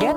Get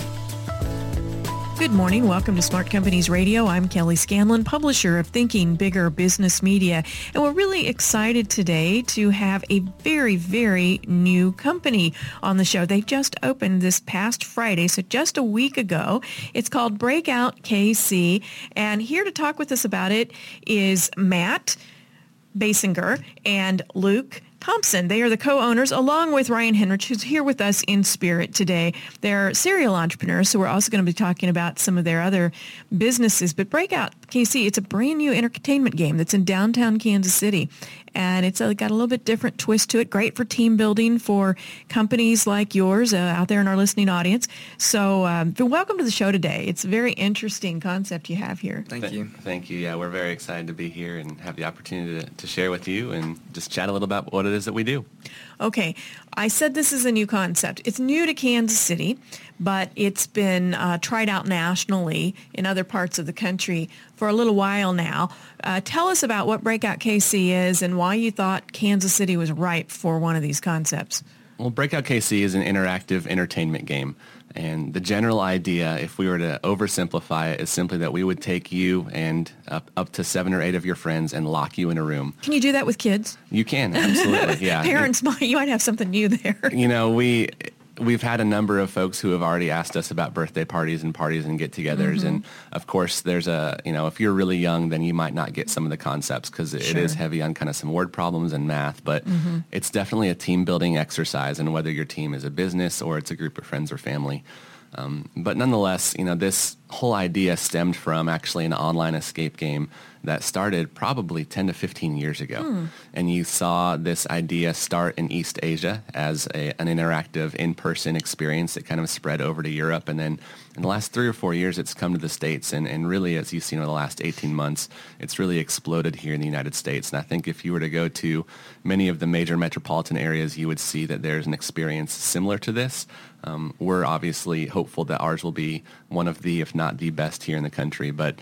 Good morning. Welcome to Smart Companies Radio. I'm Kelly Scanlon, publisher of Thinking Bigger Business Media. And we're really excited today to have a very, very new company on the show. They just opened this past Friday, so just a week ago. It's called Breakout KC. And here to talk with us about it is Matt Basinger and Luke Thompson. They are the co-owners, along with Ryan Henrich, who's here with us in spirit today. They're serial entrepreneurs, so we're also going to be talking about some of their other businesses. But Breakout KC, it's a brand new entertainment game that's in downtown Kansas City, and it's got a little bit different twist to it. Great for team building for companies like yours out there in our listening audience. So welcome to the show today. It's a very interesting concept you have here. Thank you. Yeah, we're very excited to be here and have the opportunity to share with you and just chat a little about what it is that we do. Okay. I said this is a new concept. It's new to Kansas City, but it's been tried out nationally in other parts of the country for a little while now. Tell us about what Breakout KC is and why you thought Kansas City was ripe for one of these concepts. Well, Breakout KC is an interactive entertainment game. And the general idea, if we were to oversimplify it, is simply that we would take you and up to 7 or 8 of your friends and lock you in a room. Can you do that with kids? You can, absolutely, yeah. Parents, you might have something new there. You know, we've had a number of folks who have already asked us about birthday parties and get-togethers. Mm-hmm. And, of course, there's if you're really young, then you might not get some of the concepts because it is heavy on kind of some word problems and math. But it's definitely a team-building exercise, and whether your team is a business or it's a group of friends or family. But nonetheless, you know, this whole idea stemmed from actually an online escape game that started probably 10 to 15 years ago. Mm. And you saw this idea start in East Asia as an interactive in-person experience that kind of spread over to Europe. And then in the last 3 or 4 years, it's come to the States. And really, as you've seen over the last 18 months, it's really exploded here in the United States. And I think if you were to go to many of the major metropolitan areas, you would see that there's an experience similar to this. We're obviously hopeful that ours will be one of the, if not the best here in the country. But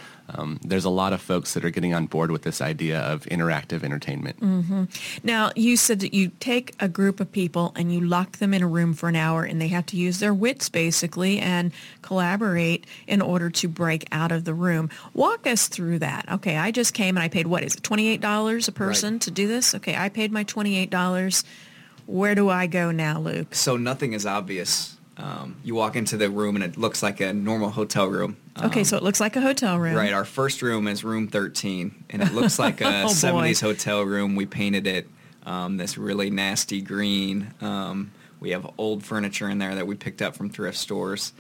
there's a lot of folks that are getting on board with this idea of interactive entertainment. Mm-hmm. Now, you said that you take a group of people and you lock them in a room for an hour and they have to use their wits, basically, and collaborate in order to break out of the room. Walk us through that. Okay, I just came and I paid, what is it, $28 a person to do this? Okay, I paid my $28. Where do I go now, Luke? So nothing is obvious. You walk into the room, and it looks like a normal hotel room. Okay, so it looks like a hotel room. Right. Our first room is room 13, and it looks like a 70s hotel room. We painted it this really nasty green. We have old furniture in there that we picked up from thrift stores,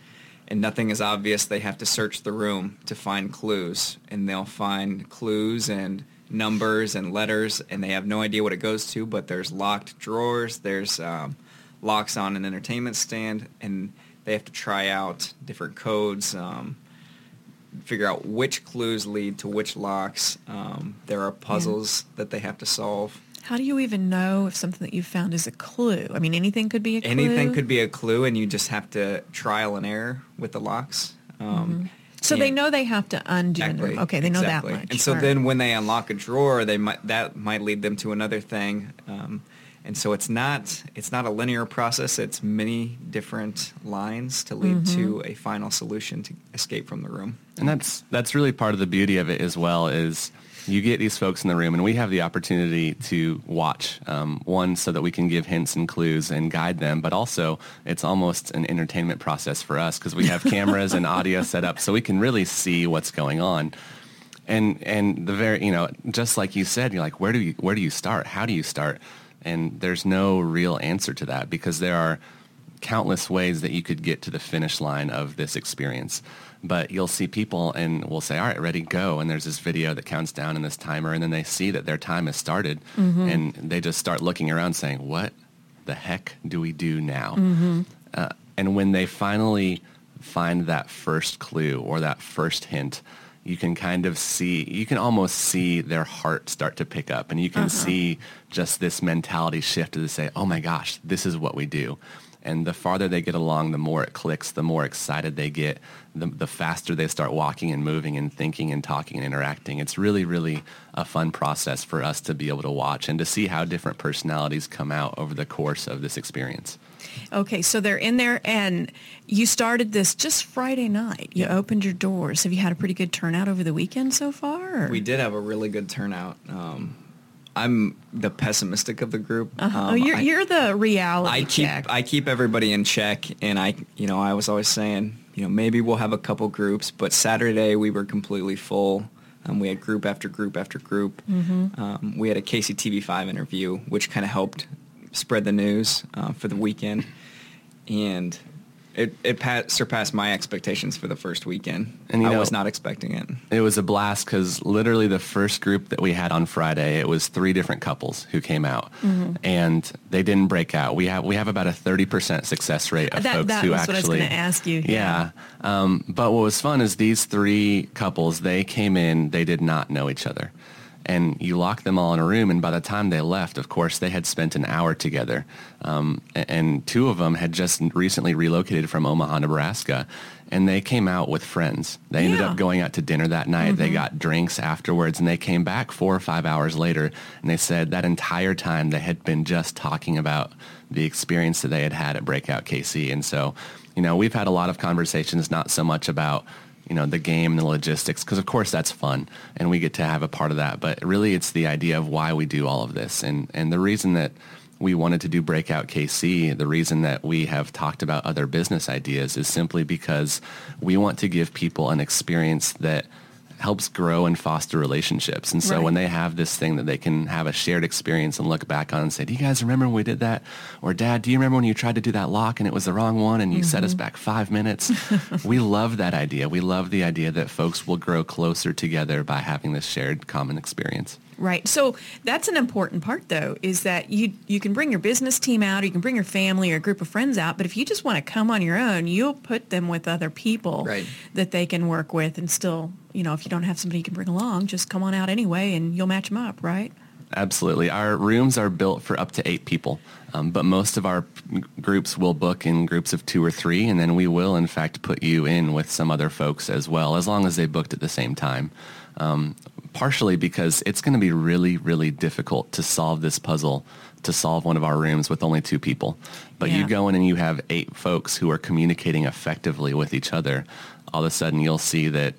and nothing is obvious. They have to search the room to find clues, and they'll find clues and numbers and letters, and they have no idea what it goes to, but there's locked drawers, there's locks on an entertainment stand, and they have to try out different codes, figure out which clues lead to which locks. There are puzzles that they have to solve. How do you even know if something that you found is a clue? I mean, anything could be a clue. Anything could be a clue, and you just have to trial and error with the locks. So they know they have to undo. Okay, they know that much. And so then when they unlock a drawer, that might lead them to another thing. And so it's not a linear process. It's many different lines to lead to a final solution to escape from the room. And that's really part of the beauty of it as well is you get these folks in the room, and we have the opportunity to watch, one, so that we can give hints and clues and guide them, but also it's almost an entertainment process for us because we have cameras and audio set up so we can really see what's going on. And the very, you know, just like you said, you're like, where do you start? How do you start? And there's no real answer to that because there are countless ways that you could get to the finish line of this experience. But you'll see people and we'll say, all right, ready, go. And there's this video that counts down in this timer. And then they see that their time has started. Mm-hmm. And they just start looking around saying, what the heck do we do now? Mm-hmm. And when they finally find that first clue or that first hint, you can kind of see, you can almost see their heart start to pick up. And you can see just this mentality shift to say, oh my gosh, this is what we do. And the farther they get along, the more it clicks, the more excited they get, the faster they start walking and moving and thinking and talking and interacting. It's really, really a fun process for us to be able to watch and to see how different personalities come out over the course of this experience. Okay, so they're in there, and you started this just Friday night. You opened your doors. Have you had a pretty good turnout over the weekend so far? Or? We did have a really good turnout. I'm the pessimistic of the group. You're the reality check. I keep everybody in check, and I was always saying, maybe we'll have a couple groups, but Saturday we were completely full. We had group after group after group. Mm-hmm. We had a KCTV5 interview, which kind of helped spread the news for the weekend, and it surpassed my expectations for the first weekend. And I was not expecting it. It was a blast because literally the first group that we had on Friday, it was 3 different couples who came out, and they didn't break out. We have about a 30% success rate of folks who actually. That was what I was going to ask you. Yeah. But what was fun is these 3 couples, they came in, they did not know each other. And you lock them all in a room, and by the time they left, of course, they had spent an hour together. And 2 of them had just recently relocated from Omaha, Nebraska, and they came out with friends. They ended up going out to dinner that night. They got drinks afterwards, and they came back 4 or 5 hours later, and they said that entire time they had been just talking about the experience that they had had at Breakout KC. And so, we've had a lot of conversations, not so much about the game and the logistics, because of course that's fun and we get to have a part of that, but really it's the idea of why we do all of this, and the reason that we wanted to do Breakout KC, the reason that we have talked about other business ideas, is simply because we want to give people an experience that helps grow and foster relationships. And so when they have this thing that they can have a shared experience and look back on and say, do you guys remember when we did that? Or Dad, do you remember when you tried to do that lock and it was the wrong one and you set us back 5 minutes? We love that idea. We love the idea that folks will grow closer together by having this shared common experience. Right. So that's an important part, though, is that you can bring your business team out, or you can bring your family or a group of friends out, but if you just want to come on your own, you'll put them with other people that they can work with, and still, if you don't have somebody you can bring along, just come on out anyway and you'll match them up, right? Absolutely. Our rooms are built for up to 8 people, but most of our groups will book in groups of 2 or 3, and then we will, in fact, put you in with some other folks as well, as long as they booked at the same time. Partially because it's going to be really, really difficult to solve this puzzle, to solve one of our rooms with only 2 people. But you go in and you have 8 folks who are communicating effectively with each other. All of a sudden, you'll see that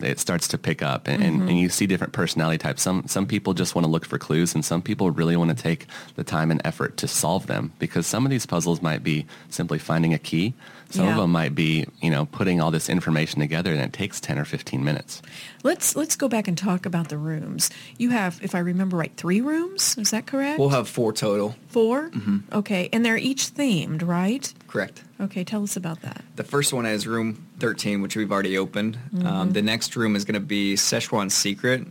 it starts to pick up, and you see different personality types. Some people just want to look for clues, and some people really want to take the time and effort to solve them, because some of these puzzles might be simply finding a key. Some of them might be, putting all this information together, and it takes 10 or 15 minutes. Let's go back and talk about the rooms. You have, if I remember right, 3 rooms. Is that correct? We'll have 4 total. 4? Mm-hmm. Okay, and they're each themed, right? Correct. Okay, tell us about that. The first one is room 13, which we've already opened. The next room is going to be Szechuan Secret,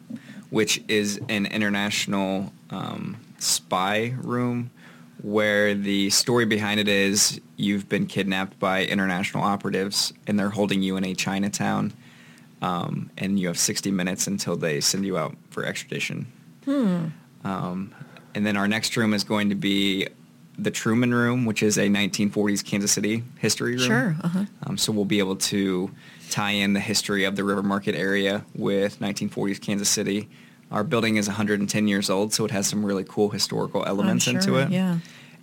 which is an international spy room, where the story behind it is you've been kidnapped by international operatives and they're holding you in a Chinatown, and you have 60 minutes until they send you out for extradition. And then our next room is going to be the Truman Room, which is a 1940s Kansas City history room. So we'll be able to tie in the history of the River Market area with 1940s Kansas City. Our building is 110 years old, so it has some really cool historical elements into it. Yeah.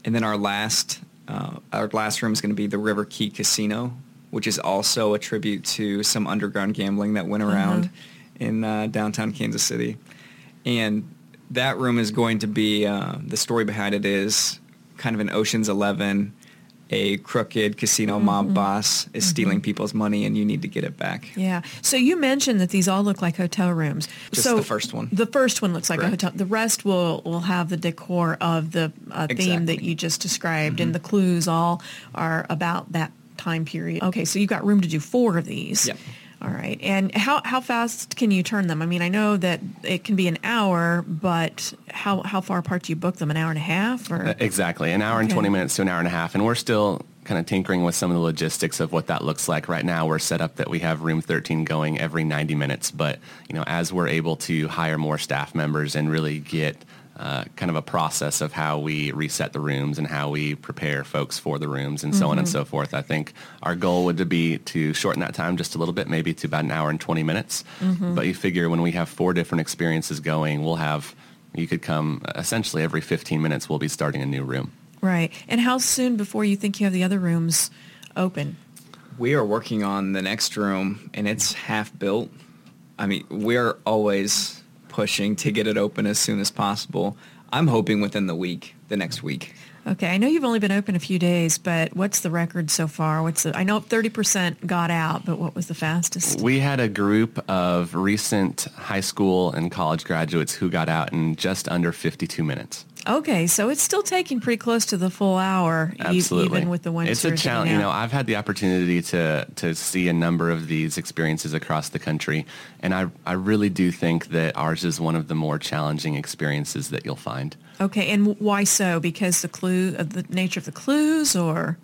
And then our last room is going to be the River Key Casino, which is also a tribute to some underground gambling that went around in downtown Kansas City. And that room is going to be, the story behind it is kind of an Ocean's 11, a crooked casino mob boss is stealing people's money, and you need to get it back. Yeah. So you mentioned that these all look like hotel rooms. Just the first one. The first one looks like a hotel. The rest will have the decor of the theme that you just described, and the clues all are about that time period. Okay, so you've got room to do 4 of these. Yep. All right. And how fast can you turn them? I mean, I know that it can be an hour, but how far apart do you book them? An hour and a half? Or? Exactly. An hour and 20 minutes to an hour and a half. And we're still kind of tinkering with some of the logistics of what that looks like. Right now, we're set up that we have room 13 going every 90 minutes. But, you know, as we're able to hire more staff members and really get kind of a process of how we reset the rooms and how we prepare folks for the rooms and so on and so forth. I think our goal would be to shorten that time just a little bit, maybe to about an hour and 20 minutes. Mm-hmm. But you figure when we have 4 different experiences going, we'll have, you could come essentially every 15 minutes, we'll be starting a new room. Right. And how soon before you think you have the other rooms open? We are working on the next room and it's half built. I mean, we're always pushing to get it open as soon as possible. I'm hoping within the week, the next week. Okay, I know you've only been open a few days, but what's the record so far? I know 30% got out, but what was the fastest? We had a group of recent high school and college graduates who got out in just under 52 minutes. Okay, so it's still taking pretty close to the full hour. Absolutely. Even with the ones. It's a challenge. You know, I've had the opportunity to see a number of these experiences across the country, and I really do think that ours is one of the more challenging experiences that you'll find. Okay, and why so? Because the nature of the clues, or?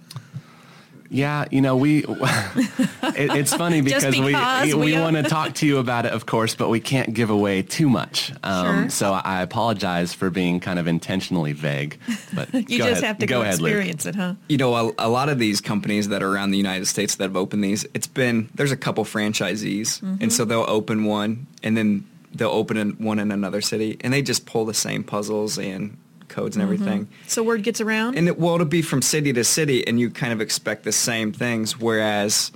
Yeah, you know, it's funny because we want to talk to you about it, of course, but we can't give away too much. Sure. So I apologize for being kind of intentionally vague. But you just have to go ahead, experience Luke. It, huh? You know, a lot of these companies that are around the United States that have opened these, there's a couple franchisees, and so they'll open one, and then they'll open one in another city, and they just pull the same puzzles and codes and everything. So word gets around? And it'll be from city to city, and you kind of expect the same things, whereas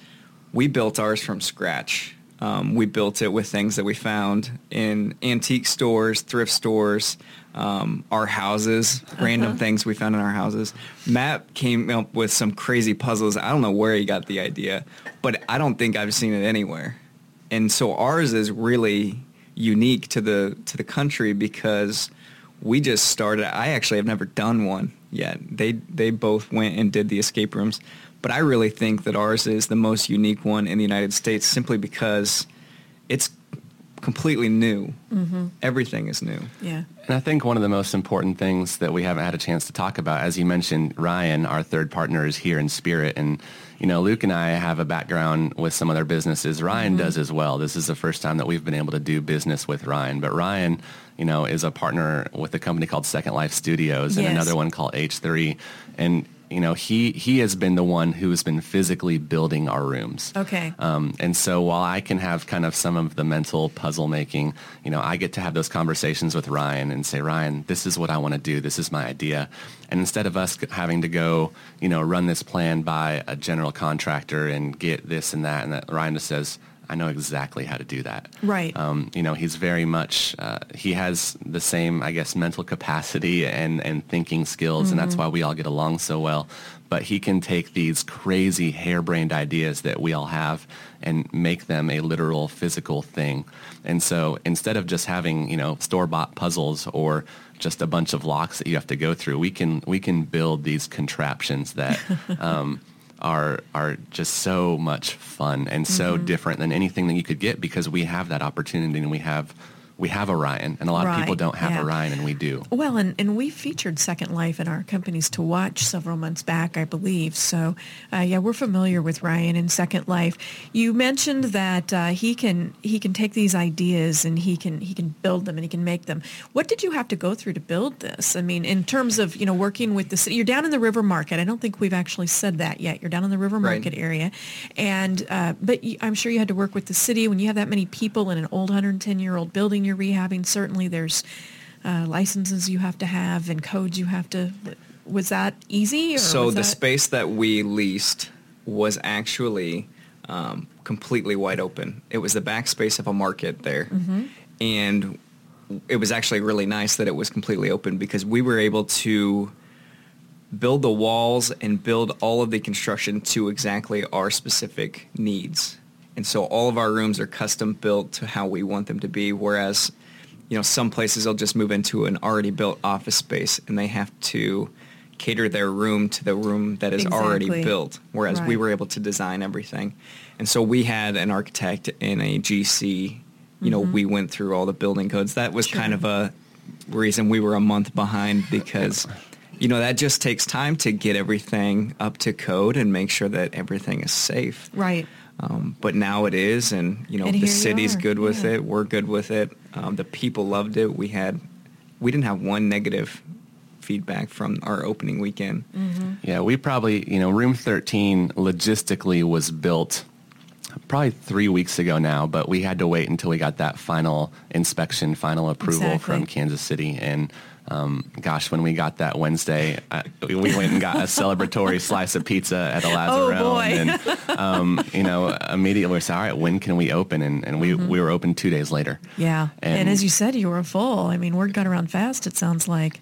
we built ours from scratch. We built it with things that we found in antique stores, thrift stores, our houses, random things we found in our houses. Matt came up with some crazy puzzles. I don't know where he got the idea, but I don't think I've seen it anywhere. And so ours is really unique to the country because we just started. I actually have never done one yet. They both went and did the escape rooms. But I really think that ours is the most unique one in the United States simply because it's completely new. Everything is new. Yeah. And I think one of the most important things that we haven't had a chance to talk about, as you mentioned, Ryan, our third partner, is here in spirit. And, you know, Luke and I have a background with some other businesses. Ryan does as well. This is the first time that we've been able to do business with Ryan. But Ryan, you know, is a partner with a company called Second Life Studios and another one called H3. And, you know, he has been the one who has been physically building our rooms. Okay. And so while I can have kind of some of the mental puzzle making, you know, I get to have those conversations with Ryan and say, Ryan, this is what I want to do. This is my idea. And instead of us having to go, you know, run this plan by a general contractor and get this and that, Ryan just says, I know exactly how to do that. Right. You know, he's very much, he has the same, I guess, mental capacity and thinking skills, and that's why we all get along so well. But he can take these crazy harebrained ideas that we all have and make them a literal physical thing. And so instead of just having, you know, store-bought puzzles or just a bunch of locks that you have to go through, we can build these contraptions that are just so much fun and so different than anything that you could get because we have that opportunity and we have Orion, and a lot of people don't have Orion, and we do. Well, and we featured Second Life in our Companies to Watch several months back, I believe. So, yeah, we're familiar with Ryan and Second Life. You mentioned that he can take these ideas and he can build them and he can make them. What did you have to go through to build this? I mean, in terms of, you know, working with the city, you're down in the River Market. I don't think we've actually said that yet. You're down in the River Market area, and but I'm sure you had to work with the city when you have that many people in an old 110-year-old building you're rehabbing. Certainly there's licenses you have to have and codes you have to. Was that easy? Or so the space that we leased was actually completely wide open. It was the back space of a market there. And it was actually really nice that it was completely open because we were able to build the walls and build all of the construction to exactly our specific needs. And so all of our rooms are custom built to how we want them to be, whereas, you know, some places they'll just move into an already built office space and they have to, cater their room to the room that is already built, whereas we were able to design everything. And so we had an architect and a GC. You know, we went through all the building codes. That was kind of a reason we were a month behind because, you know, that just takes time to get everything up to code and make sure that everything is safe. Right. But now it is, and, you know, and the city's good with it. We're good with it. The people loved it. We didn't have one negative feedback from our opening weekend. Yeah, we probably, you know, Room 13 logistically was built probably 3 weeks ago now, but we had to wait until we got that final inspection, final approval from Kansas City. And gosh, when we got that Wednesday, we went and got a celebratory slice of pizza at the Lazzaron. Oh, boy. And, you know, immediately we said, all right, when can we open? And we were open 2 days later. Yeah. And as you said, you were full. I mean, word got around fast, it sounds like.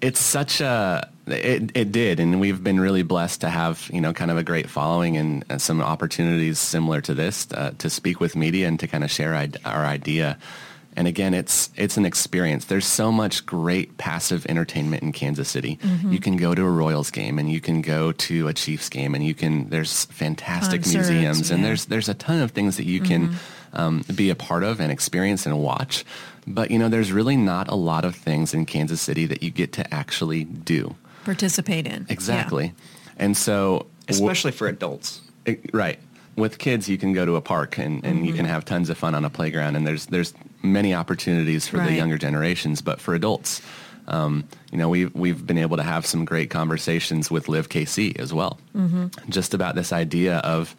It's such a, it did, and we've been really blessed to have, you know, kind of a great following and some opportunities similar to this to speak with media and to kind of share our idea. And again, it's an experience. There's so much great passive entertainment in Kansas City. You can go to a Royals game, and you can go to a Chiefs game, and you can, there's fantastic concerts, museums, and there's a ton of things that you can be a part of and experience and watch. But, you know, there's really not a lot of things in Kansas City that you get to actually do. Participate in. Exactly. Yeah. And so... especially for adults. Right. With kids, you can go to a park and you can have tons of fun on a playground. And there's many opportunities for the younger generations. But for adults, you know, we've been able to have some great conversations with Live KC as well. Just about this idea of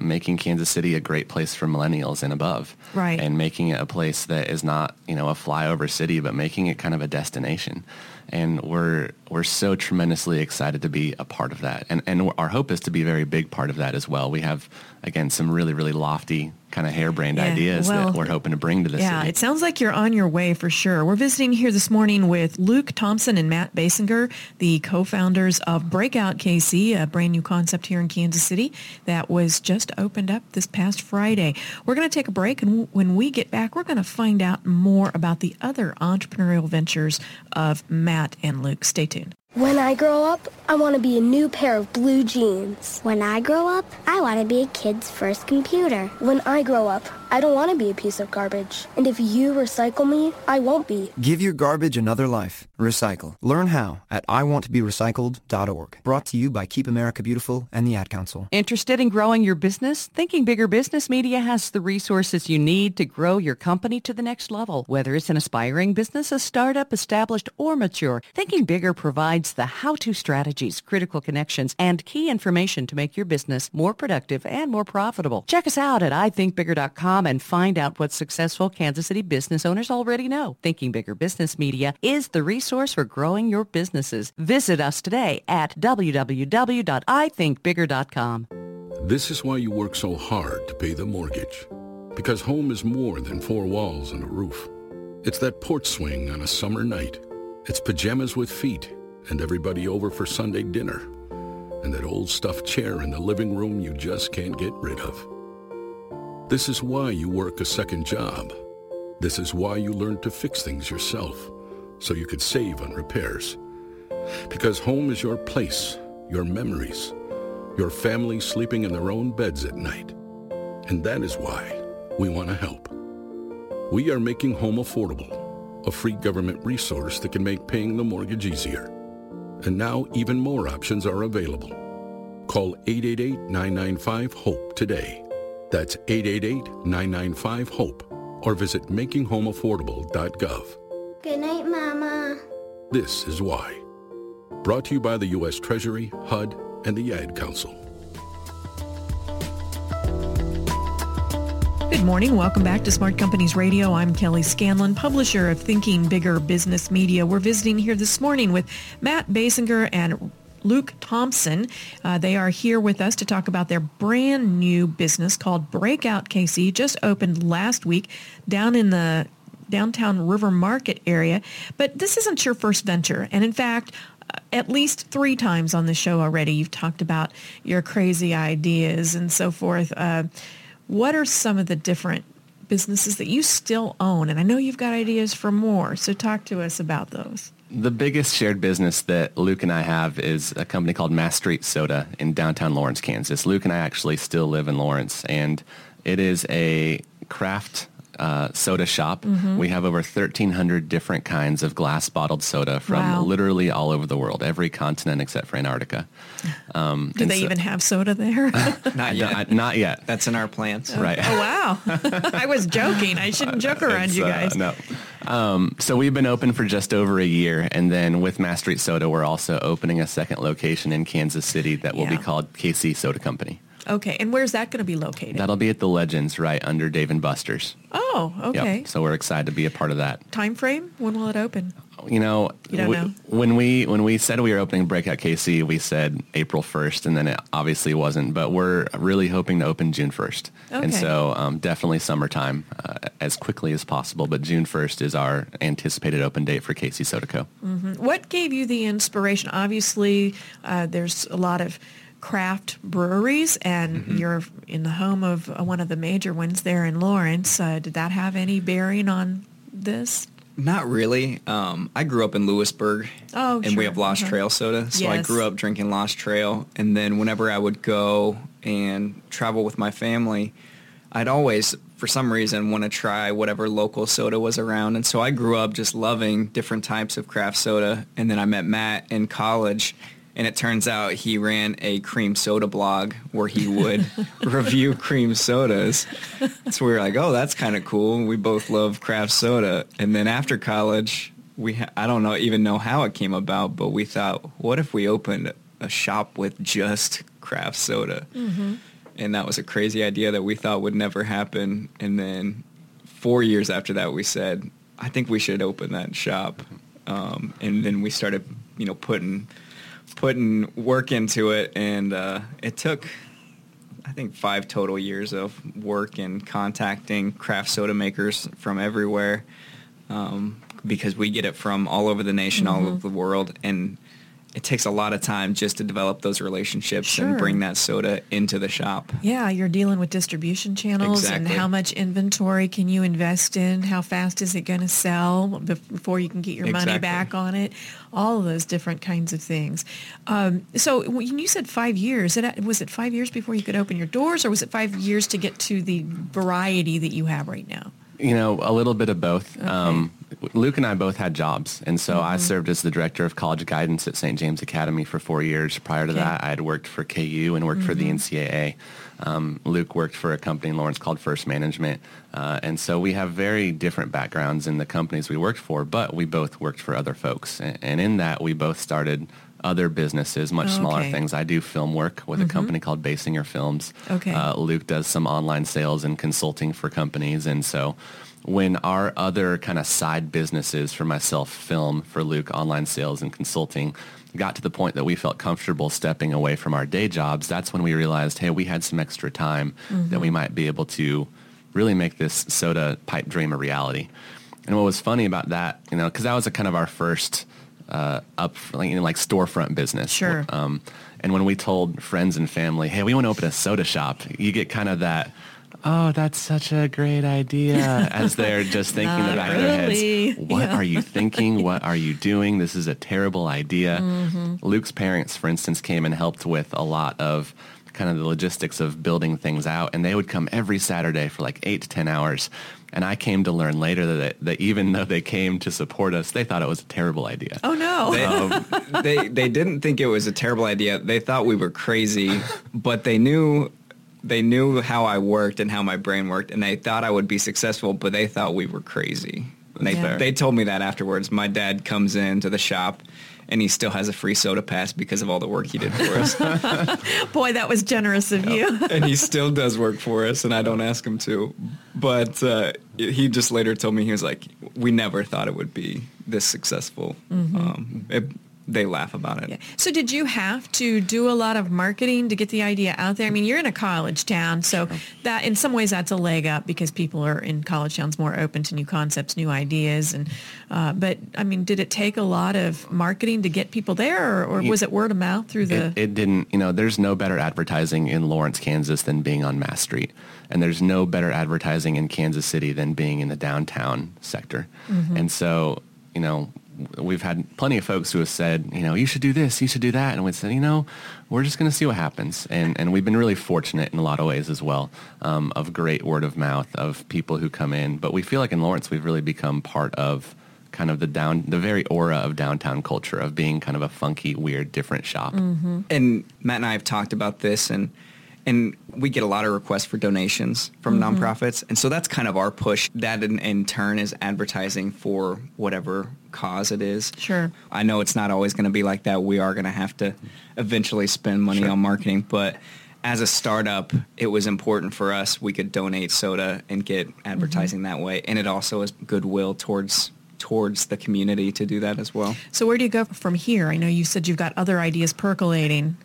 making Kansas City a great place for millennials and above. Right. And making it a place that is not, you know, a flyover city, but making it kind of a destination. And we're so tremendously excited to be a part of that. And our hope is to be a very big part of that as well. We have, again, some really, really lofty kind of harebrained ideas that we're hoping to bring to the city. Yeah, it sounds like you're on your way for sure. We're visiting here this morning with Luke Thompson and Matt Basinger, the co-founders of Breakout KC, a brand new concept here in Kansas City that was just opened up this past Friday. We're going to take a break, and when we get back, we're going to find out more about the other entrepreneurial ventures of Matt and Luke. Stay tuned. When I grow up, I want to be a new pair of blue jeans. When I grow up, I want to be a kid's first computer. When I grow up, I don't want to be a piece of garbage. And if you recycle me, I won't be. Give your garbage another life. Recycle. Learn how at IWantToBeRecycled.org. Brought to you by Keep America Beautiful and the Ad Council. Interested in growing your business? Thinking Bigger Business Media has the resources you need to grow your company to the next level. Whether it's an aspiring business, a startup, established, or mature, Thinking Bigger provides the how-to strategies, critical connections, and key information to make your business more productive and more profitable. Check us out at ithinkbigger.com and find out what successful Kansas City business owners already know. Thinking Bigger Business Media is the resource for growing your businesses. Visit us today at www.ithinkbigger.com. This is why you work so hard to pay the mortgage. Because home is more than four walls and a roof. It's that porch swing on a summer night. It's pajamas with feet and everybody over for Sunday dinner, and that old stuffed chair in the living room you just can't get rid of. This is why you work a second job. This is why you learn to fix things yourself, so you could save on repairs. Because home is your place, your memories, your family sleeping in their own beds at night. And that is why we want to help. We are making home affordable, a free government resource that can make paying the mortgage easier. And now even more options are available. Call 888-995-HOPE today. That's 888-995-HOPE. Or visit makinghomeaffordable.gov. Good night, Mama. This is why. Brought to you by the U.S. Treasury, HUD, and the Ad Council. Good morning. Welcome back to Smart Companies Radio. I'm Kelly Scanlon, publisher of Thinking Bigger Business Media. We're visiting here this morning with Matt Basinger and Luke Thompson. They are here with us to talk about their brand new business called Breakout KC. Just opened last week down in the downtown River Market area. But this isn't your first venture. And in fact, at least three times on the show already, you've talked about your crazy ideas and so forth. What are some of the different businesses that you still own? And I know you've got ideas for more, so talk to us about those. The biggest shared business that Luke and I have is a company called Mass Street Soda in downtown Lawrence, Kansas. Luke and I actually still live in Lawrence, and it is a craft soda shop. Mm-hmm. We have over 1,300 different kinds of glass bottled soda from literally all over the world, every continent except for Antarctica. Do they even have soda there? Not yet. That's in our plans. Right. Oh, wow. I was joking. I shouldn't joke around you guys. No. So we've been open for just over a year, and then with Mass Street Soda, we're also opening a second location in Kansas City that will be called KC Soda Company. Okay, and where's that going to be located? That'll be at the Legends, right under Dave and Buster's. Oh, okay. Yep. So we're excited to be a part of that. Time frame? When will it open? You know, when we said we were opening Breakout KC, we said April 1st, and then it obviously wasn't. But we're really hoping to open June 1st. Okay. And so definitely summertime as quickly as possible. But June 1st is our anticipated open date for KC Soda Co. Mm-hmm. What gave you the inspiration? Obviously, there's a lot of craft breweries, and you're in the home of one of the major ones there in Lawrence. Did that have any bearing on this? Not really. I grew up in Lewisburg, we have Lost Trail soda, so I grew up drinking Lost Trail, and then whenever I would go and travel with my family, I'd always, for some reason, want to try whatever local soda was around, and so I grew up just loving different types of craft soda, and then I met Matt in college. And it turns out he ran a cream soda blog where he would review cream sodas. So we were like, oh, that's kind of cool. We both love craft soda. And then after college, I don't know, even know how it came about, but we thought, what if we opened a shop with just craft soda? Mm-hmm. And that was a crazy idea that we thought would never happen. And then 4 years after that, we said, I think we should open that shop. And then we started, putting work into it, and it took, I think, 5 total years of work and contacting craft soda makers from everywhere, because we get it from all over the nation, all over the world, and it takes a lot of time just to develop those relationships and bring that soda into the shop. Yeah, you're dealing with distribution channels and how much inventory can you invest in, how fast is it going to sell before you can get your money back on it, all of those different kinds of things. So when you said 5 years, was it 5 years before you could open your doors, or was it 5 years to get to the variety that you have right now? You know, a little bit of both. Okay. Luke and I both had jobs, and so I served as the director of college guidance at St. James Academy for 4 years. Prior to that, I had worked for KU and worked for the NCAA. Luke worked for a company in Lawrence called First Management, and so we have very different backgrounds in the companies we worked for, but we both worked for other folks, and in that, we both started other businesses, much smaller things. I do film work with a company called Basinger Films. Okay. Luke does some online sales and consulting for companies. And so when our other kind of side businesses, for myself, film, for Luke, online sales and consulting, got to the point that we felt comfortable stepping away from our day jobs, that's when we realized, hey, we had some extra time that we might be able to really make this soda pipe dream a reality. And what was funny about that, you know, because that was a kind of our first storefront business. Sure. And when we told friends and family, hey, we want to open a soda shop, you get kind of that, oh, that's such a great idea, as they're just thinking in the back of their heads, what are you thinking? What are you doing? This is a terrible idea. Mm-hmm. Luke's parents, for instance, came and helped with a lot of kind of the logistics of building things out, and they would come every Saturday for like 8 to 10 hours, and I came to learn later that even though they came to support us, they thought it was a terrible idea. Oh no. They didn't think it was a terrible idea. They thought we were crazy, but they knew how I worked and how my brain worked, and they thought I would be successful, but they thought we were crazy. They told me that afterwards. My dad comes into the shop, and he still has a free soda pass because of all the work he did for us. Boy, that was generous of you. And he still does work for us, and I don't ask him to. But he just later told me, he was like, we never thought it would be this successful. Mm-hmm. They laugh about it. Yeah. So did you have to do a lot of marketing to get the idea out there? I mean, you're in a college town, so that in some ways that's a leg up, because people are in college towns more open to new concepts, new ideas. And but, I mean, did it take a lot of marketing to get people there, or was it word of mouth through the... It didn't. You know, there's no better advertising in Lawrence, Kansas than being on Mass Street. And there's no better advertising in Kansas City than being in the downtown sector. Mm-hmm. And so, you know... we've had plenty of folks who have said, you know, you should do this, you should do that. And we said, you know, we're just going to see what happens. And we've been really fortunate in a lot of ways as well, of great word of mouth, of people who come in. But we feel like in Lawrence, we've really become part of kind of the very aura of downtown culture, of being kind of a funky, weird, different shop. Mm-hmm. And Matt and I have talked about this, and we get a lot of requests for donations from mm-hmm. nonprofits. And so that's kind of our push. That in turn is advertising for whatever cause it is. Sure. I know it's not always going to be like that. We are going to have to eventually spend money on marketing. But as a startup, it was important for us. We could donate soda and get advertising mm-hmm. that way. And it also is goodwill towards the community to do that as well. So where do you go from here? I know you said you've got other ideas percolating.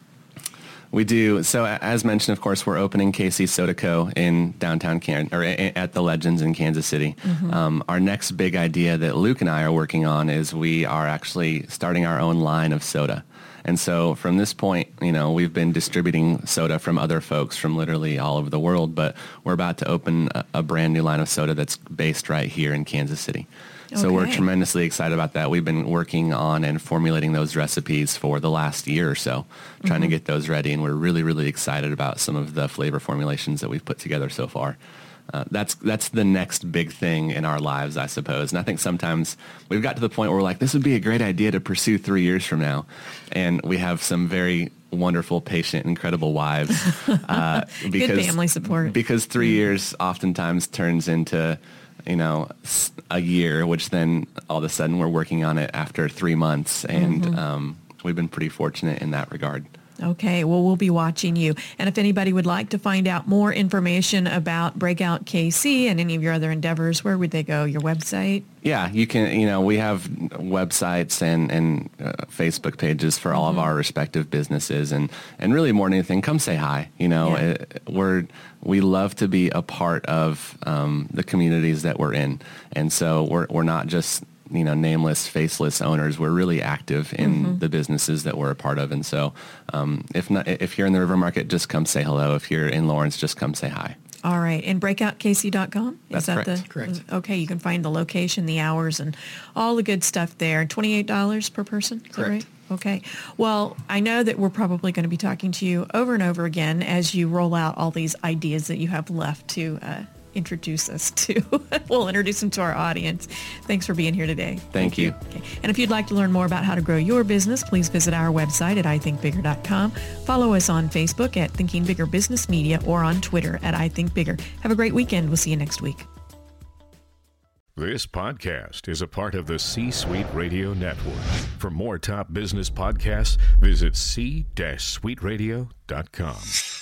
We do. So as mentioned, of course, we're opening KC Soda Co. in downtown or at the Legends in Kansas City. Mm-hmm. Our next big idea that Luke and I are working on is we are actually starting our own line of soda. And so from this point, you know, we've been distributing soda from other folks from literally all over the world, but we're about to open a brand new line of soda that's based right here in Kansas City. Okay. So we're tremendously excited about that. We've been working on and formulating those recipes for the last year or so, trying mm-hmm. to get those ready. And we're really, really excited about some of the flavor formulations that we've put together so far. That's the next big thing in our lives, I suppose. And I think sometimes we've got to the point where we're like, this would be a great idea to pursue 3 years from now. And we have some very wonderful, patient, incredible wives. Good family support. Because 3 years oftentimes turns into, you know, a year, which then all of a sudden we're working on it after 3 months. And mm-hmm. We've been pretty fortunate in that regard. Okay, well, we'll be watching you. And if anybody would like to find out more information about Breakout KC and any of your other endeavors, where would they go? Your website? Yeah, you can, you know, we have websites and Facebook pages for all mm-hmm. of our respective businesses. And really more than anything, come say hi. You know, yeah. We love to be a part of the communities that we're in. And so we're not just, you know, nameless, faceless owners. We're really active in mm-hmm. the businesses that we're a part of. And so if you're in the River Market, just come say hello. If you're in Lawrence, just come say hi. All right. And breakoutkc.com? That's correct. Correct. Okay. You can find the location, the hours, and all the good stuff there. $28 per person? Is correct. That right? Okay. Well, I know that we're probably going to be talking to you over and over again as you roll out all these ideas that you have left to introduce us to. We'll introduce them to our audience. Thanks for being here today. Thank you. Okay. And if you'd like to learn more about how to grow your business, please visit our website at ithinkbigger.com. Follow us on Facebook at Thinking Bigger Business Media or on Twitter at ithinkbigger. Have a great weekend. We'll see you next week. This podcast is a part of the C-Suite Radio Network. For more top business podcasts, visit c-suiteradio.com.